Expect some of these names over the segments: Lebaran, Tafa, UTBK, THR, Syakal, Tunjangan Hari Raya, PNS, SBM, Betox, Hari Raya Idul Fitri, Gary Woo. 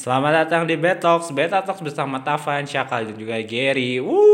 Selamat datang di Betox bersama Tafa, Syakal dan juga Gary Woo.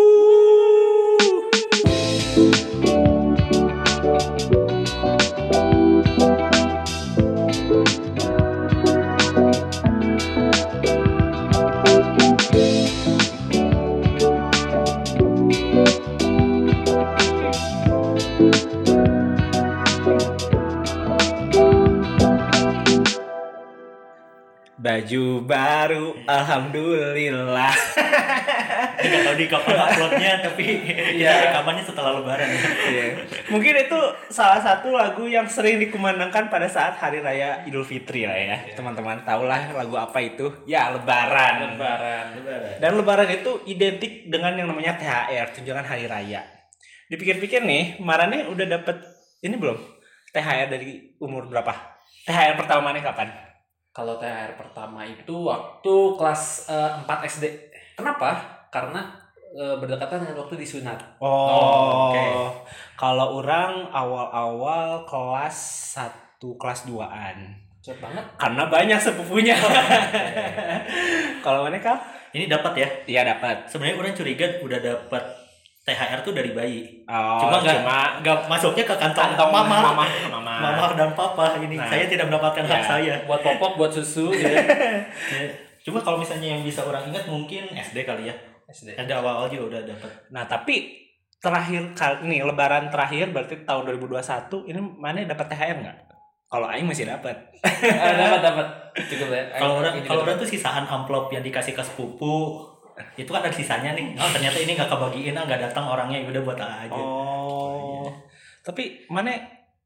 Baju baru, alhamdulillah. Tidak tahu di kapan uploadnya, tapi ya rekamannya setelah Lebaran. Yeah. Mungkin itu salah satu lagu yang sering dikumandangkan pada saat Hari Raya Idul Fitri lah ya. Yeah. Teman-teman tahulah lagu apa itu? Ya Lebaran. Dan Lebaran itu identik dengan yang namanya THR, Tunjangan Hari Raya. Dipikir-pikir nih, Marane udah dapet ini belum? THR dari umur berapa? THR pertama nih kapan? Kalau THR pertama itu waktu kelas 4 SD. Kenapa? Karena berdekatan dengan waktu disunat. Oh, okay. Kalau orang awal-awal kelas 1, kelas 2-an. Cepet banget. Karena banyak sepupunya. Okay. Kalau mana Kak? Ini dapat ya? Iya, dapat. Sebenarnya orang curiga udah dapat THR tuh dari bayi. Oh, cuma gak masuknya ke kantong mama dan papa ini. Nah, saya tidak mendapatkan hak saya buat popok, buat susu gitu. Cuma kalau misalnya yang bisa orang ingat mungkin SD kali ya. SD. Ada awal-awal juga udah dapat. Nah, tapi terakhir kali ini Lebaran terakhir berarti tahun 2021 ini mana dapat THR enggak? Kalau aing masih dapat. Dapat. Cukup ya. Kalau orang tuh sisaan amplop yang dikasih ke sepupu. Itu kan ada sisanya nih. Oh, ternyata ini nggak kebagiin, nggak datang orangnya, udah buat aja. Oh. Tapi mana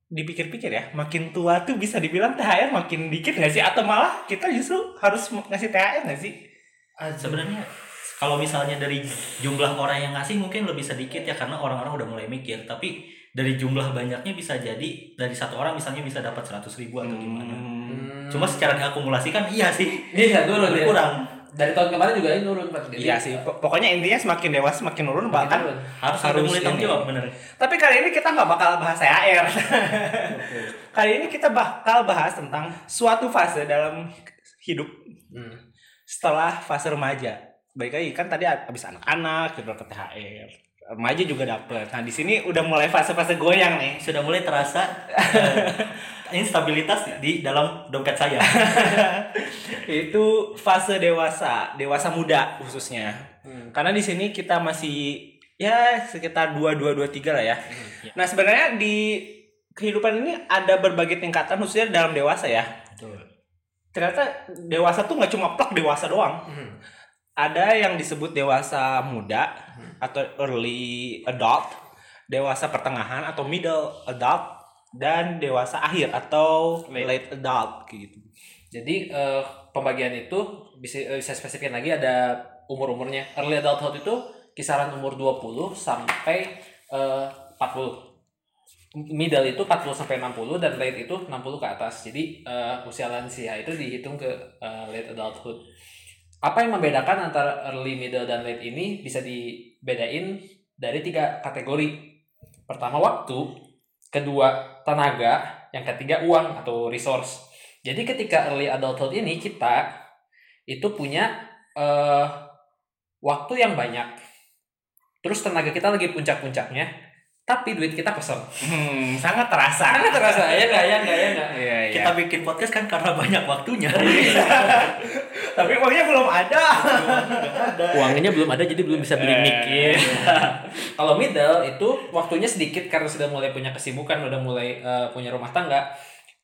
dipikir-pikir ya, makin tua tuh bisa dibilang THR makin dikit nggak sih? Atau malah kita justru harus ngasih THR nggak sih? Sebenarnya kalau misalnya dari jumlah orang yang ngasih mungkin lebih sedikit ya, karena orang-orang udah mulai mikir. Tapi dari jumlah banyaknya bisa jadi dari satu orang misalnya bisa dapat 100.000 atau gimana. Cuma secara diakumulasi kan iya sih. Iya, kurang. Dari tahun kemarin juga ini nurun Pak. Iya sih. Pokoknya intinya semakin dewasa semakin nurun, bahkan harus mulai tanggung jawab bener. Tapi kali ini kita nggak bakal bahas THR. Okay. Kali ini kita bakal bahas tentang suatu fase dalam hidup setelah fase remaja. Baik lagi kan tadi abis anak-anak kita ke THR. Remaja juga dapet. Nah di sini udah mulai fase-fase goyang nih. Sudah mulai terasa. Instabilitas di dalam dompet saya. Itu fase dewasa muda khususnya. Karena di sini kita masih ya sekitar 2-3 lah ya. Ya. Nah, sebenarnya di kehidupan ini ada berbagai tingkatan khususnya dalam dewasa ya. Betul. Ternyata dewasa tuh enggak cuma plak dewasa doang. Ada yang disebut dewasa muda atau early adult, dewasa pertengahan atau middle adult, dan dewasa akhir atau late adult gitu. Jadi pembagian itu bisa spesifikin lagi, ada umur-umurnya. Early adulthood itu kisaran umur 20 sampai 40. Middle itu 40 sampai 60 dan late itu 60 ke atas. Jadi usia lansia itu dihitung ke late adulthood. Apa yang membedakan antara early, middle dan late ini bisa dibedain dari 3 kategori. Pertama waktu, kedua tenaga, yang ketiga uang atau resource. Jadi ketika early adulthood ini kita itu punya waktu yang banyak. Terus tenaga kita lagi puncak-puncaknya, tapi duit kita kosong. Sangat terasa. Sangat terasa. Ya enggak. Yeah. Kita bikin podcast kan karena banyak waktunya. Tapi uangnya belum ada. Uangnya belum ada jadi belum bisa beli mic. Kalau middle itu waktunya sedikit karena sudah mulai punya kesibukan, udah mulai punya rumah tangga.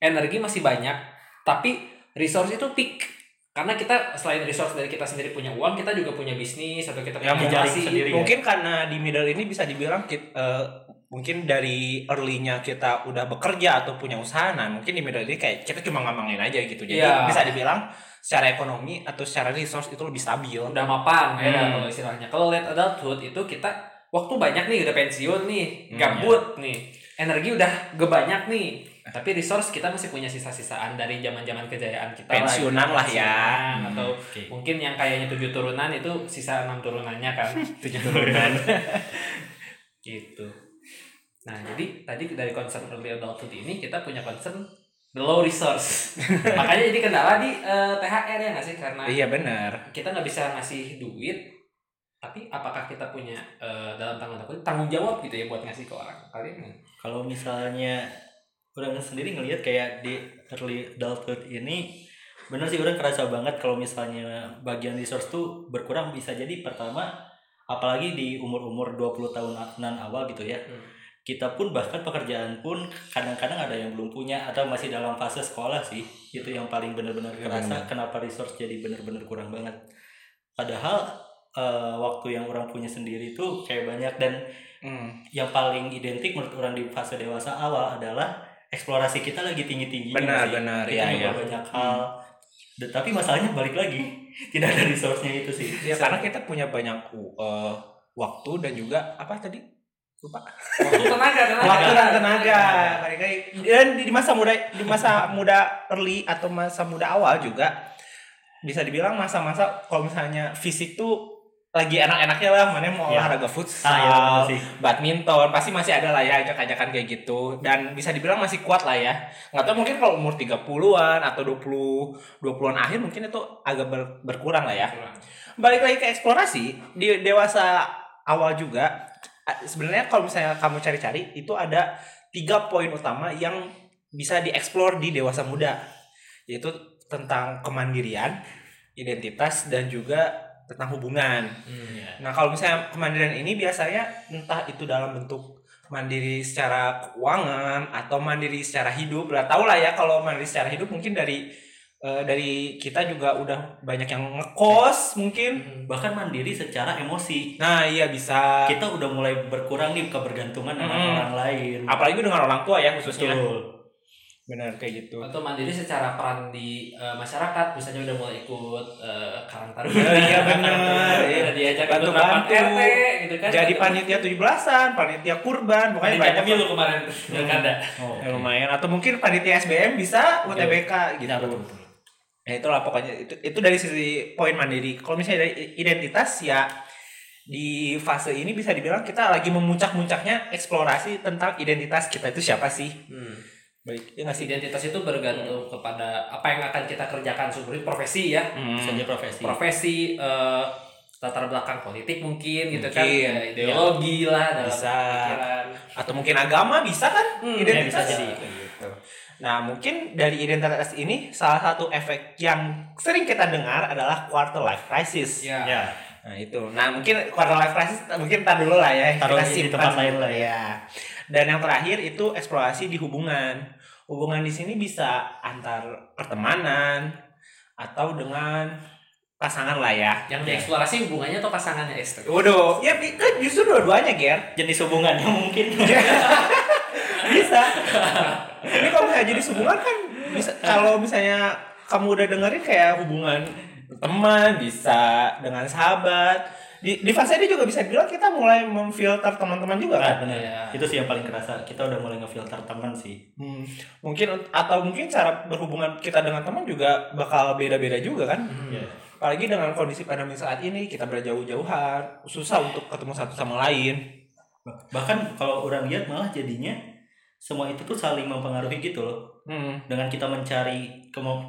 Energi masih banyak, tapi resource itu peak. Karena kita selain resource dari kita sendiri punya uang, kita juga punya bisnis atau kita punya relasi. Mungkin karena di middle ini bisa dibilang kita, mungkin dari early-nya kita udah bekerja atau punya usaha. Nah, mungkin di middle ini kayak kita cuma ngambangin aja gitu. Jadi bisa dibilang secara ekonomi atau secara resource itu lebih stabil. Udah mapan ya kalau istilahnya. Kalau late adulthood itu kita waktu banyak nih, udah pensiun nih, gabut nih. Energi udah banyak nih. Tapi resource kita masih punya sisa-sisaan dari zaman-zaman kejayaan kita. Pensiunan lah ya. Atau mungkin yang kayaknya 7 turunan itu sisa 6 turunannya kan. 7 turunan. Gitu. Nah jadi tadi dari concern early adulthood ini kita punya concern the low resource. Makanya jadi kendala di THR ya nggak sih, karena iya benar kita nggak bisa ngasih duit, tapi apakah kita punya dalam tanggung jawab gitu ya buat ngasih ke orang. Kalian kalau misalnya orang sendiri ngelihat kayak di early adulthood ini, benar sih orang kerasa banget kalau misalnya bagian resource tuh berkurang. Bisa jadi pertama apalagi di umur-umur 20 tahunan awal gitu ya, kita pun bahkan pekerjaan pun kadang-kadang ada yang belum punya atau masih dalam fase sekolah sih. Itu yang paling benar-benar kerasa kenapa resource jadi benar-benar kurang banget. Padahal waktu yang orang punya sendiri tuh kayak banyak. Dan yang paling identik menurut orang di fase dewasa awal adalah eksplorasi kita lagi tinggi-tinggi. Benar-benar ya, ya. Banyak hal. Tapi masalahnya balik lagi tidak ada resource-nya itu sih. Ya, karena kita punya banyak waktu dan juga apa tadi? Lupa. Waktu tenaga. Waktu dan tenaga. Dan di masa muda early atau masa muda awal juga bisa dibilang masa-masa kalau misalnya fisik tuh lagi enak-enaknya lah, mana mau olahraga futsal, badminton, pasti masih ada lah ya ajak-ajakan kayak gitu. Dan bisa dibilang masih kuat lah ya. Nggak tahu mungkin kalau umur 30-an atau 20-an akhir mungkin itu agak berkurang lah ya. Balik lagi ke eksplorasi, di dewasa awal juga, sebenarnya kalau misalnya kamu cari-cari, itu ada 3 poin utama yang bisa dieksplor di dewasa muda. Yaitu tentang kemandirian, identitas, dan juga tentang hubungan. Nah kalau misalnya kemandirian ini biasanya entah itu dalam bentuk mandiri secara keuangan atau mandiri secara hidup lah. Tahu lah ya kalau mandiri secara hidup mungkin dari kita juga udah banyak yang ngekos mungkin. Bahkan mandiri secara emosi. Nah iya bisa. Kita udah mulai berkurang nih kebergantungan dengan orang lain. Apalagi dengan orang tua ya khususnya. Betul. Benar kayak gitu. Atau mandiri secara peran di masyarakat, misalnya udah mulai ikut karang taruna. Iya benar. Iya diajak ikut rapat RT gitu kan. Jadi panitia 17-an, panitia kurban, pokoknya banyak pemilu kemarin Pilkada. Lumayan. Atau mungkin panitia SBM bisa UTBK gitu. Ya itulah pokoknya itu dari sisi poin mandiri. Kalau misalnya dari identitas ya di fase ini bisa dibilang kita lagi memuncak-muncaknya eksplorasi tentang identitas kita itu siapa sih? Baik, ya, identitas itu bergantung kepada apa yang akan kita kerjakan, sebenarnya profesi ya, saja profesi, latar belakang politik mungkin. Kan, ya, ideologi lah dalam bisa. Pikiran, atau mungkin agama bisa kan, identitas. Ya, bisa gitu. Nah mungkin dari identitas ini salah satu efek yang sering kita dengar adalah quarter life crisis. Ya. Nah itu, nah mungkin quarter life crisis mungkin tar dulu lah ya, kita simpan lain lah ya. Dan yang terakhir itu eksplorasi di hubungan. Hubungan di sini bisa antar pertemanan atau dengan pasangan lah ya. Yang dieksplorasi hubungannya atau pasangannya istri? Waduh, ya justru dua-duanya Ger. Jenis hubungan yang mungkin bisa. Ini kalau misalnya jenis hubungan kan bisa. Kalau misalnya kamu udah dengerin kayak hubungan teman bisa dengan sahabat. Di fase ini juga bisa dibilang kita mulai memfilter teman-teman juga kan? Benar ya. Itu sih yang paling kerasa, kita udah mulai ngefilter teman sih. Mungkin cara berhubungan kita dengan teman juga bakal beda-beda juga kan? Apalagi dengan kondisi pandemi saat ini, kita berjauh-jauhan, susah untuk ketemu satu sama lain. Bahkan kalau orang lihat malah jadinya semua itu tuh saling mempengaruhi gitu loh. Dengan kita mencari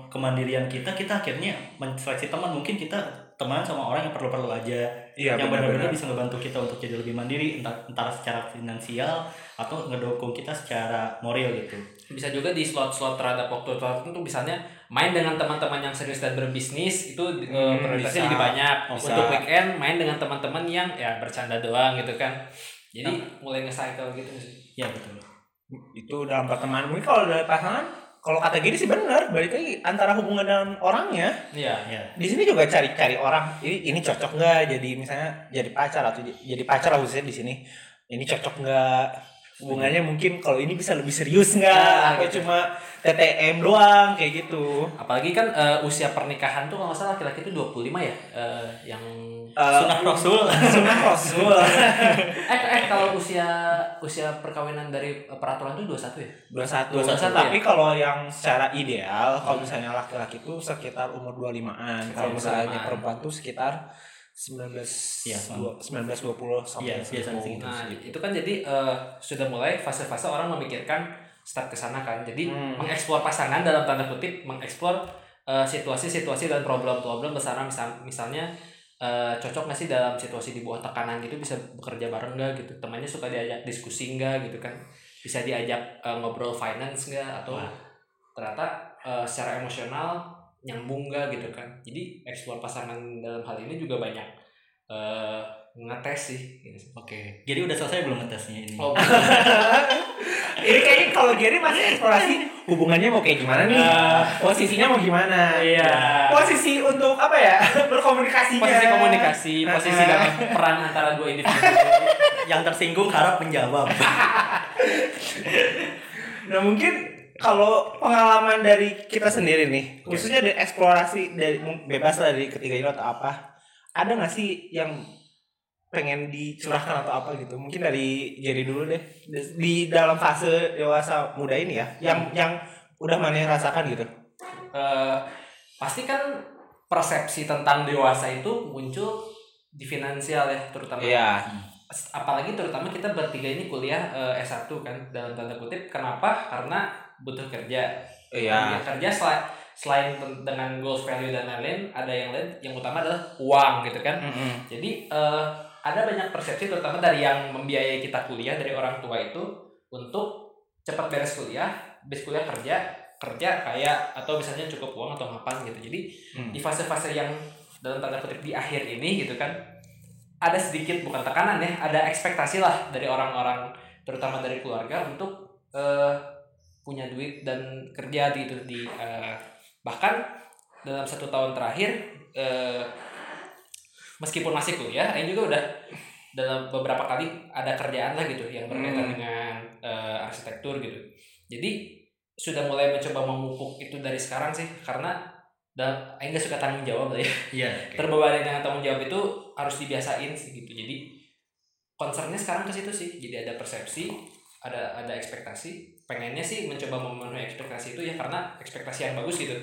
kemandirian kita akhirnya menseleksi teman. Mungkin kita teman sama orang yang perlu-perlu aja, yang benar-benar bisa ngebantu kita untuk jadi lebih mandiri, entah secara finansial atau ngedukung kita secara moral gitu. Bisa juga di slot-slot terhadap waktu tertentu, misalnya main dengan teman-teman yang serius dan berbisnis itu prioritasnya jadi banyak. Untuk weekend main dengan teman-teman yang ya bercanda doang gitu kan. Jadi mulai nge-cycle gitu sih. Ya betul. Itu dalam pertemanan. Mungkin kalau dari pasangan, kalau kata gini sih benar, balik lagi antara hubungan dengan orangnya. Iya. Di sini juga cari orang. Ini cocok nggak? Jadi misalnya jadi pacar atau jadi pacar lah khususnya di sini. Ini cocok nggak? Hubungannya mungkin kalau ini bisa lebih serius nggak? Atau cuma TTM doang kayak gitu. Apalagi kan usia pernikahan tuh kalau nggak salah laki-laki itu 25 ya, yang Sunah Rasul. Kalau usia perkawinan dari peraturan itu 21 ya? 21. Tapi kalau yang secara ideal kalau misalnya laki-laki itu sekitar umur 25-an. Kalau misalnya perempuan itu sekitar 19-20 sampai 20. Nah, itu kan jadi sudah mulai fase-fase orang memikirkan start ke sana kan. Jadi mengeksplor pasangan dalam tanda kutip, mengeksplor situasi-situasi dan problem-problem besar, misalnya cocok nggak sih dalam situasi di bawah tekanan gitu, bisa bekerja bareng nggak gitu, temannya suka diajak diskusi nggak gitu kan, bisa diajak ngobrol finance nggak, atau ternyata secara emosional nyambung nggak gitu kan. Jadi eksplor pasangan dalam hal ini juga banyak ngetes sih. Oke. Jadi udah selesai belum ngetesnya ini? Oh, ini kayaknya kalau Gary masih eksplorasi hubungannya mau kayak gimana nih, posisinya mau gimana, iya, posisi untuk apa ya, berkomunikasinya, posisi komunikasi, posisi dalam peran antara dua individu. Yang tersinggung harap menjawab. Nah mungkin kalau pengalaman dari kita sendiri nih, khususnya dari eksplorasi, dari bebas dari ketiga ini atau apa, ada nggak sih yang pengen dicurahkan atau apa gitu? Mungkin dari Gary dulu deh, di dalam fase dewasa muda ini ya, yang udah Maneh rasakan gitu. Pasti kan persepsi tentang dewasa itu muncul di finansial ya terutama. Iya. Apalagi terutama kita bertiga ini kuliah S1 kan, dalam tanda kutip. Kenapa? Karena butuh kerja. Iya. Kerja selain dengan goals, value dan lain-lain, ada yang lain, yang utama adalah uang gitu kan. Mm-hmm. Jadi ada banyak persepsi terutama dari yang membiayai kita kuliah, dari orang tua itu, untuk cepat beres kuliah kerja kaya, atau misalnya cukup uang atau ngapain gitu. Jadi di fase-fase yang dalam tanda kutip di akhir ini gitu kan, ada sedikit, bukan tekanan ya, ada ekspektasi lah dari orang-orang terutama dari keluarga untuk punya duit dan kerja gitu di bahkan dalam 1 tahun terakhir meskipun masih kuliah, Aing juga udah dalam beberapa kali ada kerjaan lah gitu yang berkaitan dengan arsitektur gitu. Jadi sudah mulai mencoba memupuk itu dari sekarang sih, karena Aing gak suka tanggung jawab lah ya. Yeah, okay. Terbebani dengan tanggung jawab itu harus dibiasain sih gitu. Jadi concernnya sekarang ke situ sih. Jadi ada persepsi, ada ekspektasi. Pengennya sih mencoba memenuhi ekspektasi itu ya, karena ekspektasi yang bagus gitu.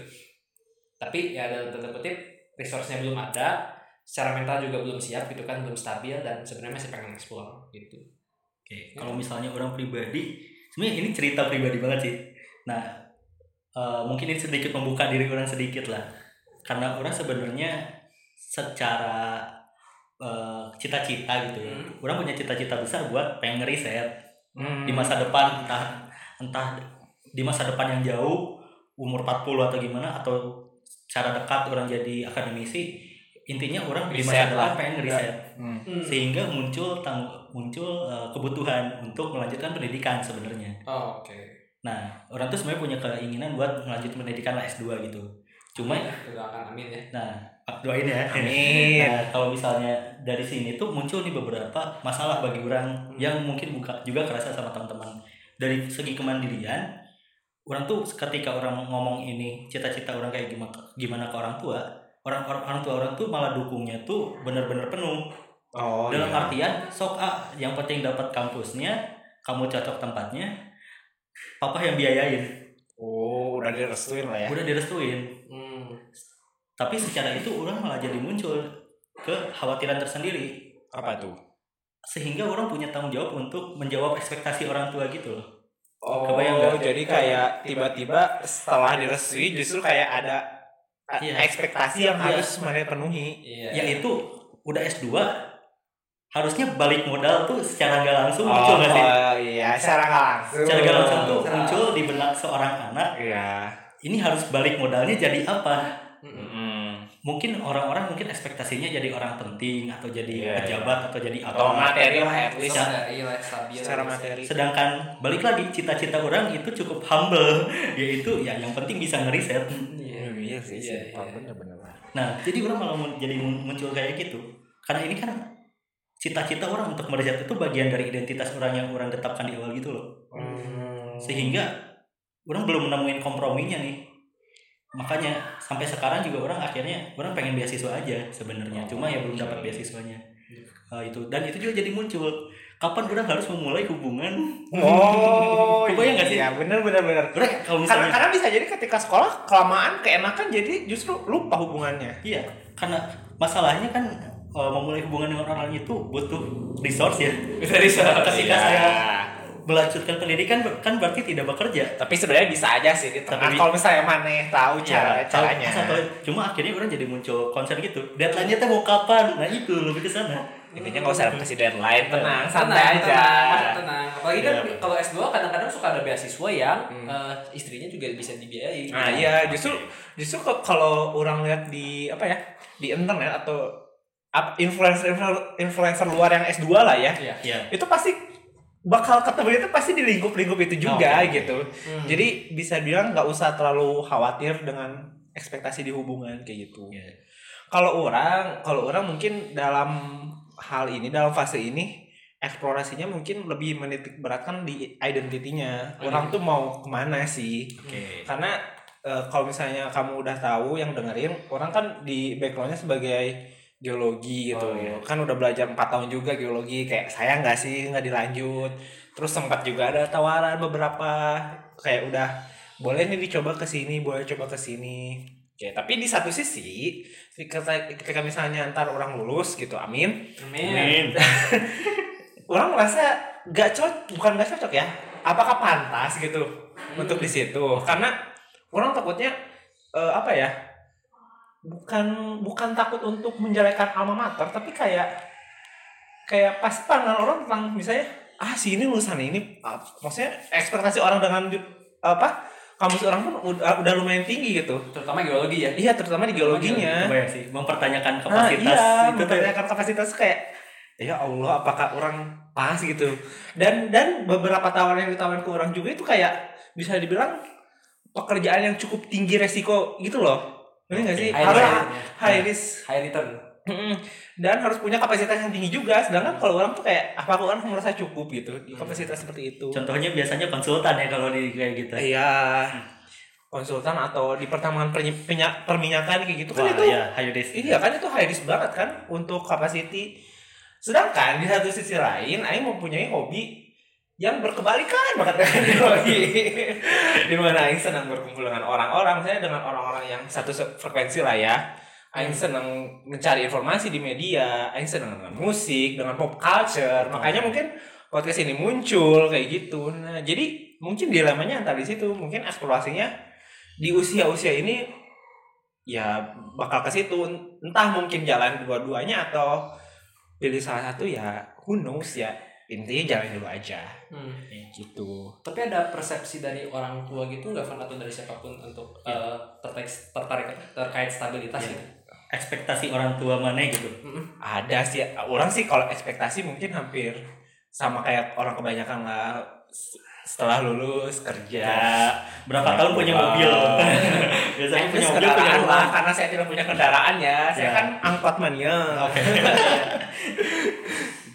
Tapi ya dalam tanda kutip resource-nya belum ada, secara mental juga belum siap gitu kan, belum stabil, dan sebenarnya masih pengen explore gitu. Oke, kalau misalnya orang pribadi, sebenarnya ini cerita pribadi banget sih. Nah, mungkin ini sedikit membuka diri orang sedikit lah, karena orang sebenarnya secara cita-cita gitu ya, orang punya cita-cita besar buat pengen riset di masa depan, entah di masa depan yang jauh, umur 40 atau gimana, atau secara dekat orang jadi akademisi. Intinya orang di masa depan pengen ngeriset, sehingga muncul kebutuhan untuk melanjutkan pendidikan sebenarnya. Oh, oke. Okay. Nah, orang tuh sebenarnya punya keinginan buat melanjutkan pendidikan S2 gitu. Cuma doakan, amin ya. Nah, doain ya. Amin. Nah, kalau misalnya dari sini tuh muncul nih beberapa masalah bagi orang yang mungkin juga kerasa sama teman-teman. Dari segi kemandirian, orang tuh ketika orang ngomong ini cita-cita orang kayak gimana ke orang tua, orang tua orang tuh malah dukungnya tuh benar-benar penuh. Oh, dalam artian sok yang penting dapat kampusnya, kamu cocok tempatnya, papa yang biayain. Oh, udah direstuin lah ya. Udah direstuin. Tapi secara itu orang malah jadi muncul kekhawatiran tersendiri. Apa tuh? Sehingga orang punya tanggung jawab untuk menjawab ekspektasi orang tua gitu loh. Oh, kebayang gak? Jadi kayak tiba-tiba setelah direstui justru kayak ada ekspektasi yang harus sebenarnya penuhi. Yaitu udah S2 harusnya balik modal tuh secara nggak langsung muncul nggak sih? Iya, secara nggak langsung. Secara nggak langsung tuh muncul di benak seorang anak. Iya. Ini harus balik modalnya jadi apa? Mungkin orang-orang mungkin ekspektasinya jadi orang penting atau jadi pejabat atau jadi apa? Materi lah, secara materi. Sedangkan balik lagi cita-cita orang itu cukup humble, yaitu ya yang penting bisa ngeriset. Iya, benar. Nah, jadi orang malah jadi muncul kayak gitu. Karena ini kan cita-cita orang untuk meriset itu bagian dari identitas orang yang orang tetapkan di awal gitu loh. Sehingga orang belum menemuin komprominya nih. Makanya sampai sekarang juga orang akhirnya orang pengen beasiswa aja sebenarnya. Cuma ya belum dapat beasiswanya. Itu, dan itu juga jadi muncul. Kapan orang harus memulai hubungan? Kebayang nggak sih? Iya, benar. Karena bisa jadi ketika sekolah kelamaan keenakan jadi justru lupa hubungannya. Iya, karena masalahnya kan memulai hubungan dengan orang lain itu butuh resource ya. Ketika saya melanjutkan pendidikan kan berarti tidak bekerja. Tapi sebenarnya bisa aja sih di tengah kalau misalnya maneh tahu ya, caranya. Cuma akhirnya orang jadi muncul konser gitu. Deadline-nya teh mau kapan? Nah itu lebih ke sana. Intinya enggak usah kasih deadline, tenang, santai aja. Tenang. Apalagi kan kalau S2 kadang-kadang suka ada beasiswa yang istrinya juga bisa dibiayai. Nah, gitu. Iya, justru kalau orang lihat di apa ya? Di internet atau influencer luar yang S2 lah ya. Yeah. Itu pasti bakal ketemu itu pasti di lingkup-lingkup itu juga gitu. Hmm. Jadi bisa bilang nggak usah terlalu khawatir dengan ekspektasi di hubungan kayak gitu. Yeah. Kalau orang mungkin dalam hal ini, dalam fase ini eksplorasinya mungkin lebih menitik beratkan di identitinya. Orang tuh mau kemana sih? Okay. Karena kalau misalnya kamu udah tahu yang dengerin, orang kan di backgroundnya sebagai geologi gitu, kan udah belajar 4 tahun juga geologi, kayak sayang gak sih gak dilanjut. Terus sempat juga ada tawaran beberapa, kayak udah boleh nih dicoba kesini, kayak, tapi di satu sisi ketika misalnya ntar orang lulus gitu, amin. Orang merasa bukan gak cocok ya, apakah pantas gitu untuk di situ, karena orang takutnya bukan takut untuk menjelekan alma mater, tapi kayak pasti pandangan orang tentang misalnya si ini lulusan ini, maksudnya ekspektasi orang dengan kampus orang pun udah lumayan tinggi gitu, terutama geologi ya. Iya, terutama di geologinya. Coba ya sih, mempertanyakan kapasitas. Iya, itu mempertanyakan kapasitas kayak ya Allah, apakah orang pas gitu. Dan beberapa tawaran yang ditawarin ke orang juga itu kayak bisa dibilang pekerjaan yang cukup tinggi resiko gitu loh. Ini nggak sih, high return dan harus punya kapasitas yang tinggi juga. Sedangkan kalau orang tuh kayak orang merasa cukup gitu di kapasitas seperti itu. Contohnya biasanya konsultan ya kalau di kayak gitu. Iya, konsultan atau di pertambangan perminyakan kayak gitu. Wah, kan itu ya, high risk. Iya kan, itu high risk banget kan untuk capacity. Sedangkan di satu sisi lain, Aing mempunyai hobi yang berkebalikan banget dengan geologi, di mana Aing senang berkumpul dengan orang-orang, misalnya dengan orang-orang yang satu frekuensi lah ya. Aing senang mencari informasi di media, Aing senang dengan musik, dengan pop culture, makanya mungkin podcast ini muncul kayak gitu. Nah, jadi mungkin dilemanya antara di situ, mungkin eksplorasinya di usia-usia ini ya bakal ke situ, entah mungkin jalan dua-duanya atau pilih salah satu ya, who knows ya. Intinya jalan dulu aja gitu. Tapi ada persepsi dari orang tua gitu nggak, Van, atau dari siapapun untuk tertarik terkait stabilitas gitu? Ekspektasi orang tua mana gitu? Ada sih, orang sih kalau ekspektasi mungkin hampir sama kayak orang kebanyakan lah. Setelah lulus kerja berapa tahun punya mobil? Biasanya punya mobil lah, karena saya tidak punya kendaraan ya. Saya kan angkot mania.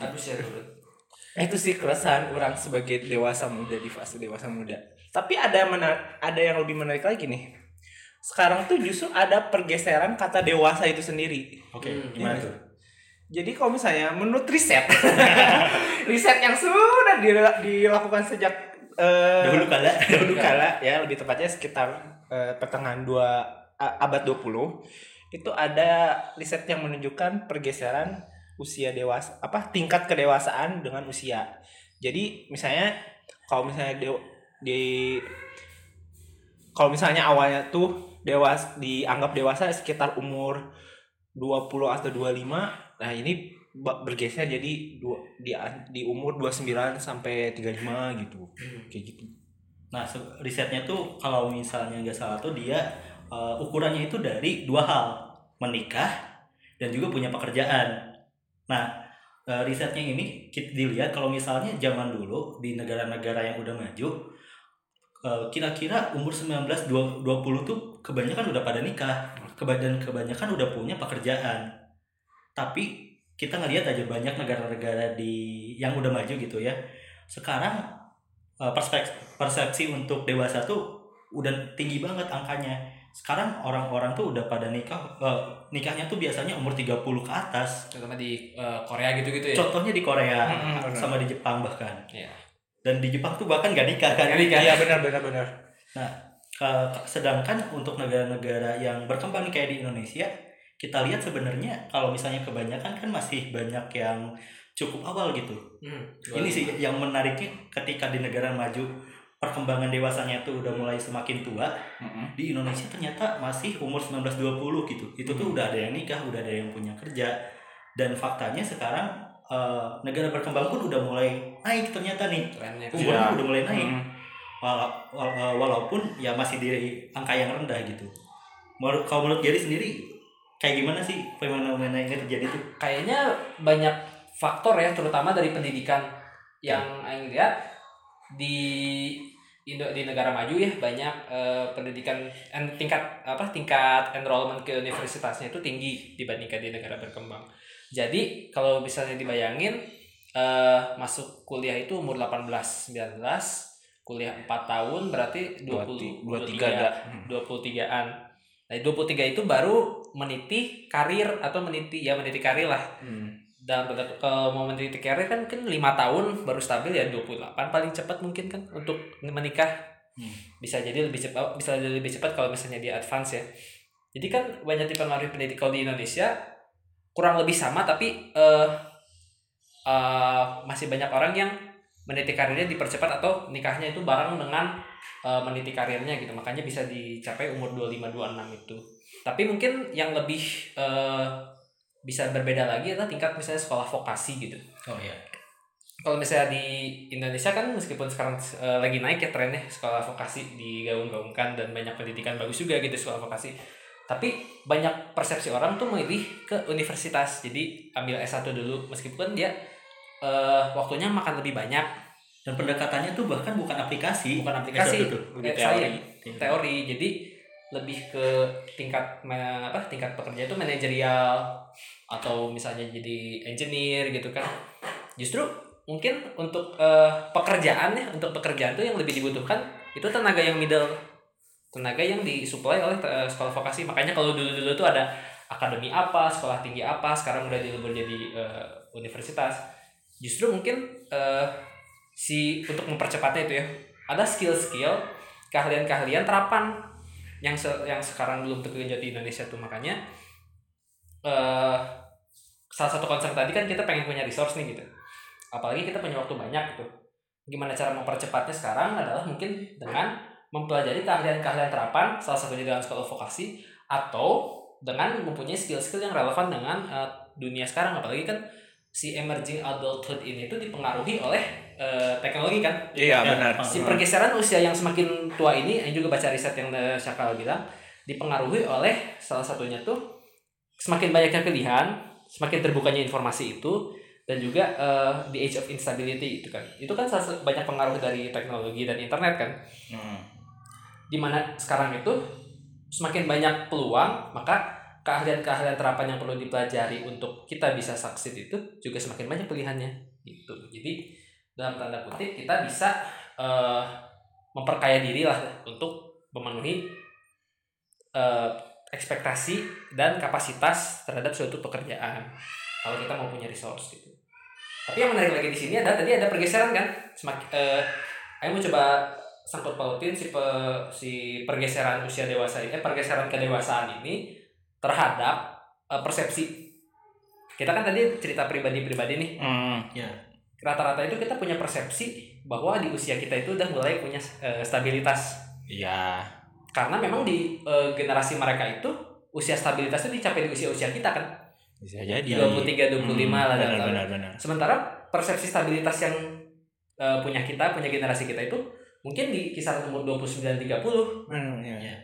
Tapi saya itu sih keresahan orang sebagai dewasa muda di fase dewasa muda. Tapi ada yang lebih menarik lagi nih. Sekarang tuh justru ada pergeseran kata dewasa itu sendiri. Oke, gimana tuh? Jadi kalau misalnya menurut riset yang sudah dilakukan sejak dahulu kala ya, lebih tepatnya sekitar pertengahan abad 20, itu ada riset yang menunjukkan pergeseran usia dewasa, tingkat kedewasaan dengan usia. Jadi misalnya kalau misalnya awalnya tuh dianggap dewasa sekitar umur 20 atau 25, nah ini bergeser jadi di umur 29 sampai 35 gitu. Kayak gitu. Nah, risetnya tuh kalau misalnya enggak salah tuh dia ukurannya itu dari dua hal, menikah dan juga punya pekerjaan. Nah, risetnya ini kita dilihat kalau misalnya zaman dulu di negara-negara yang udah maju, kira-kira umur 19-20 tuh kebanyakan udah pada nikah, kebanyakan udah punya pekerjaan. Tapi kita ngelihat aja banyak negara-negara yang udah maju gitu ya. Sekarang persepsi untuk dewasa tuh udah tinggi banget angkanya. Sekarang orang-orang tuh udah pada nikah, nikahnya tuh biasanya umur 30 ke atas. Contohnya di Korea gitu-gitu ya? Contohnya di Korea, sama di Jepang bahkan. Yeah. Dan di Jepang tuh bahkan gak nikah kan? Gak nikah, ya benar. Nah, sedangkan untuk negara-negara yang berkembang kayak di Indonesia, kita lihat sebenarnya kalau misalnya kebanyakan kan masih banyak yang cukup awal gitu. Ini sih yang menariknya ketika di negara maju perkembangan dewasanya tuh udah mulai semakin tua, di Indonesia ternyata masih umur 19-20 gitu. Itu tuh udah ada yang nikah, udah ada yang punya kerja. Dan faktanya sekarang negara berkembang pun udah mulai naik ternyata nih. Umurnya udah mulai naik. Walaupun ya masih di angka yang rendah gitu. Kalau menurut Gary sendiri kayak gimana sih fenomena yang terjadi tuh? Kayaknya banyak faktor ya, terutama dari pendidikan yang Aing lihat di negara maju ya banyak pendidikan tingkat enrollment ke universitasnya itu tinggi dibandingkan di negara berkembang. Jadi kalau misalnya dibayangin masuk kuliah itu umur 18-19, kuliah 4 tahun berarti 23-an. Nah, 23 itu baru meniti karir atau meniti karir lah. Dan kalau mau meniti karir kan 5 tahun baru stabil ya 28 paling cepat mungkin kan untuk menikah. Bisa jadi lebih cepat kalau misalnya dia advance ya. Jadi kan banyak dipengaruhi pendidikan di Indonesia kurang lebih sama tapi masih banyak orang yang meniti karirnya dipercepat atau nikahnya itu bareng dengan meniti karirnya gitu. Makanya bisa dicapai umur 25-26 itu. Tapi mungkin yang lebih bisa berbeda lagi atau tingkat misalnya sekolah vokasi gitu. Oh iya. Kalau misalnya di Indonesia kan meskipun sekarang lagi naik ya trennya sekolah vokasi digaung-gaungkan dan banyak pendidikan bagus juga gitu sekolah vokasi. Tapi banyak persepsi orang tuh memilih ke universitas. Jadi ambil S1 dulu meskipun dia waktunya makan lebih banyak dan pendekatannya tuh bahkan bukan aplikasi. Teori. Jadi lebih ke tingkat pekerja itu manajerial atau misalnya jadi engineer gitu kan. Justru mungkin untuk pekerjaan tuh yang lebih dibutuhkan itu tenaga yang middle, tenaga yang disuplai oleh sekolah vokasi. Makanya kalau dulu tuh ada akademi apa, sekolah tinggi apa, sekarang udah dilebur jadi universitas. Justru mungkin untuk mempercepatnya itu ya ada skill-skill, keahlian-keahlian terapan yang sekarang belum terjadi di Indonesia tuh. Makanya salah satu concern tadi kan kita pengen punya resource nih gitu, apalagi kita punya waktu banyak gitu. Gimana cara mempercepatnya sekarang adalah mungkin dengan mempelajari keahlian-keahlian terapan, salah satunya dalam sekolah vokasi, atau dengan mempunyai skill-skill yang relevan dengan dunia sekarang. Apalagi kan si emerging adulthood ini tuh dipengaruhi oleh teknologi kan. Iya benar. Si pergeseran usia yang semakin tua ini, yang juga baca riset yang Syakal bilang, dipengaruhi oleh salah satunya tuh semakin banyaknya pilihan, semakin terbukanya informasi itu, dan juga the age of instability itu kan. Itu kan banyak pengaruh dari teknologi dan internet kan. Dimana sekarang itu semakin banyak peluang, maka keahlian-keahlian terapan yang perlu dipelajari untuk kita bisa succeed itu juga semakin banyak pilihannya gitu. Jadi dalam tanda kutip kita bisa memperkaya diri lah untuk memenuhi ekspektasi dan kapasitas terhadap suatu pekerjaan kalau kita mau punya resource gitu. Tapi yang menarik lagi di sini ada tadi ada pergeseran kan. Ayo mau coba sangkut pautin si pergeseran usia dewasa ini, pergeseran kedewasaan ini terhadap persepsi. Kita kan tadi cerita pribadi-pribadi nih. Rata-rata itu kita punya persepsi bahwa di usia kita itu udah mulai punya stabilitas. Iya. Karena memang di generasi mereka itu usia stabilitas itu dicapai di usia-usia kita kan. Bisa jadi 23-25 lah benar. Sementara persepsi stabilitas yang punya generasi kita itu mungkin di kisaran umur 29-30.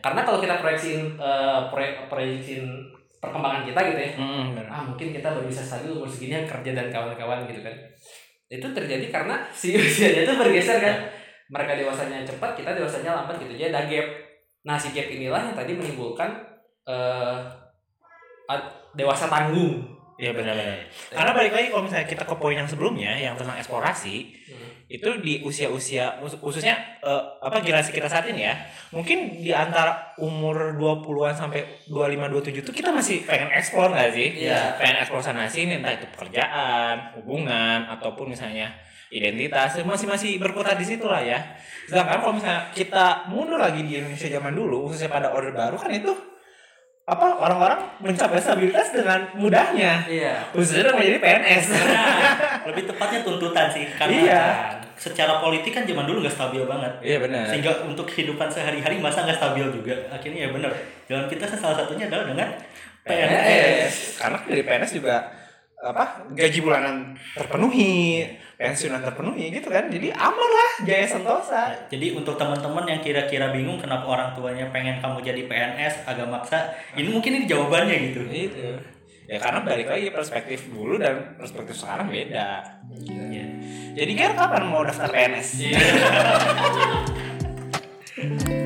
Karena kalau kita proyeksiin perkembangan kita gitu ya, mungkin kita baru bisa stabil umur segini yang kerja dan kawan-kawan gitu kan. Itu terjadi karena si usianya itu bergeser kan. Mereka dewasanya cepat, kita dewasanya lambat gitu. Jadi ada gap. Nah si gap inilah yang tadi menimbulkan dewasa tanggung. Iya benar. Karena balik lagi kalau misalnya kita ke poin yang sebelumnya yang tentang eksplorasi, itu di usia-usia khususnya generasi kita saat ini ya, mungkin di antara umur 20-an sampai 25-27 itu kita masih pengen eksplor enggak sih? Yeah. Pengen eksplor sana sini, entah itu pekerjaan, hubungan ataupun misalnya identitas, masih berputar di situ lah ya. Sedangkan kalau misalnya kita mundur lagi di Indonesia zaman dulu, khususnya pada Orde Baru kan itu apa orang-orang mencapai stabilitas dengan mudahnya, iya. Khususnya menjadi PNS. Nah, lebih tepatnya tuntutan sih, karena iya. Secara politik kan zaman dulu nggak stabil banget, iya benar. Sehingga untuk kehidupan sehari-hari masa nggak stabil juga, akhirnya ya benar. Jalan kita salah satunya adalah dengan PNS. Karena dari PNS juga apa gaji bulanan terpenuhi, pensiunan terpenuhi gitu kan, jadi aman lah, jaya sentosa. Nah, jadi untuk teman-teman yang kira-kira bingung kenapa orang tuanya pengen kamu jadi PNS agak maksa, ini mungkin ini jawabannya gitu. Itu ya karena balik lagi perspektif dulu dan perspektif sekarang beda. Iya. Jadi Ger kapan mau daftar PNS?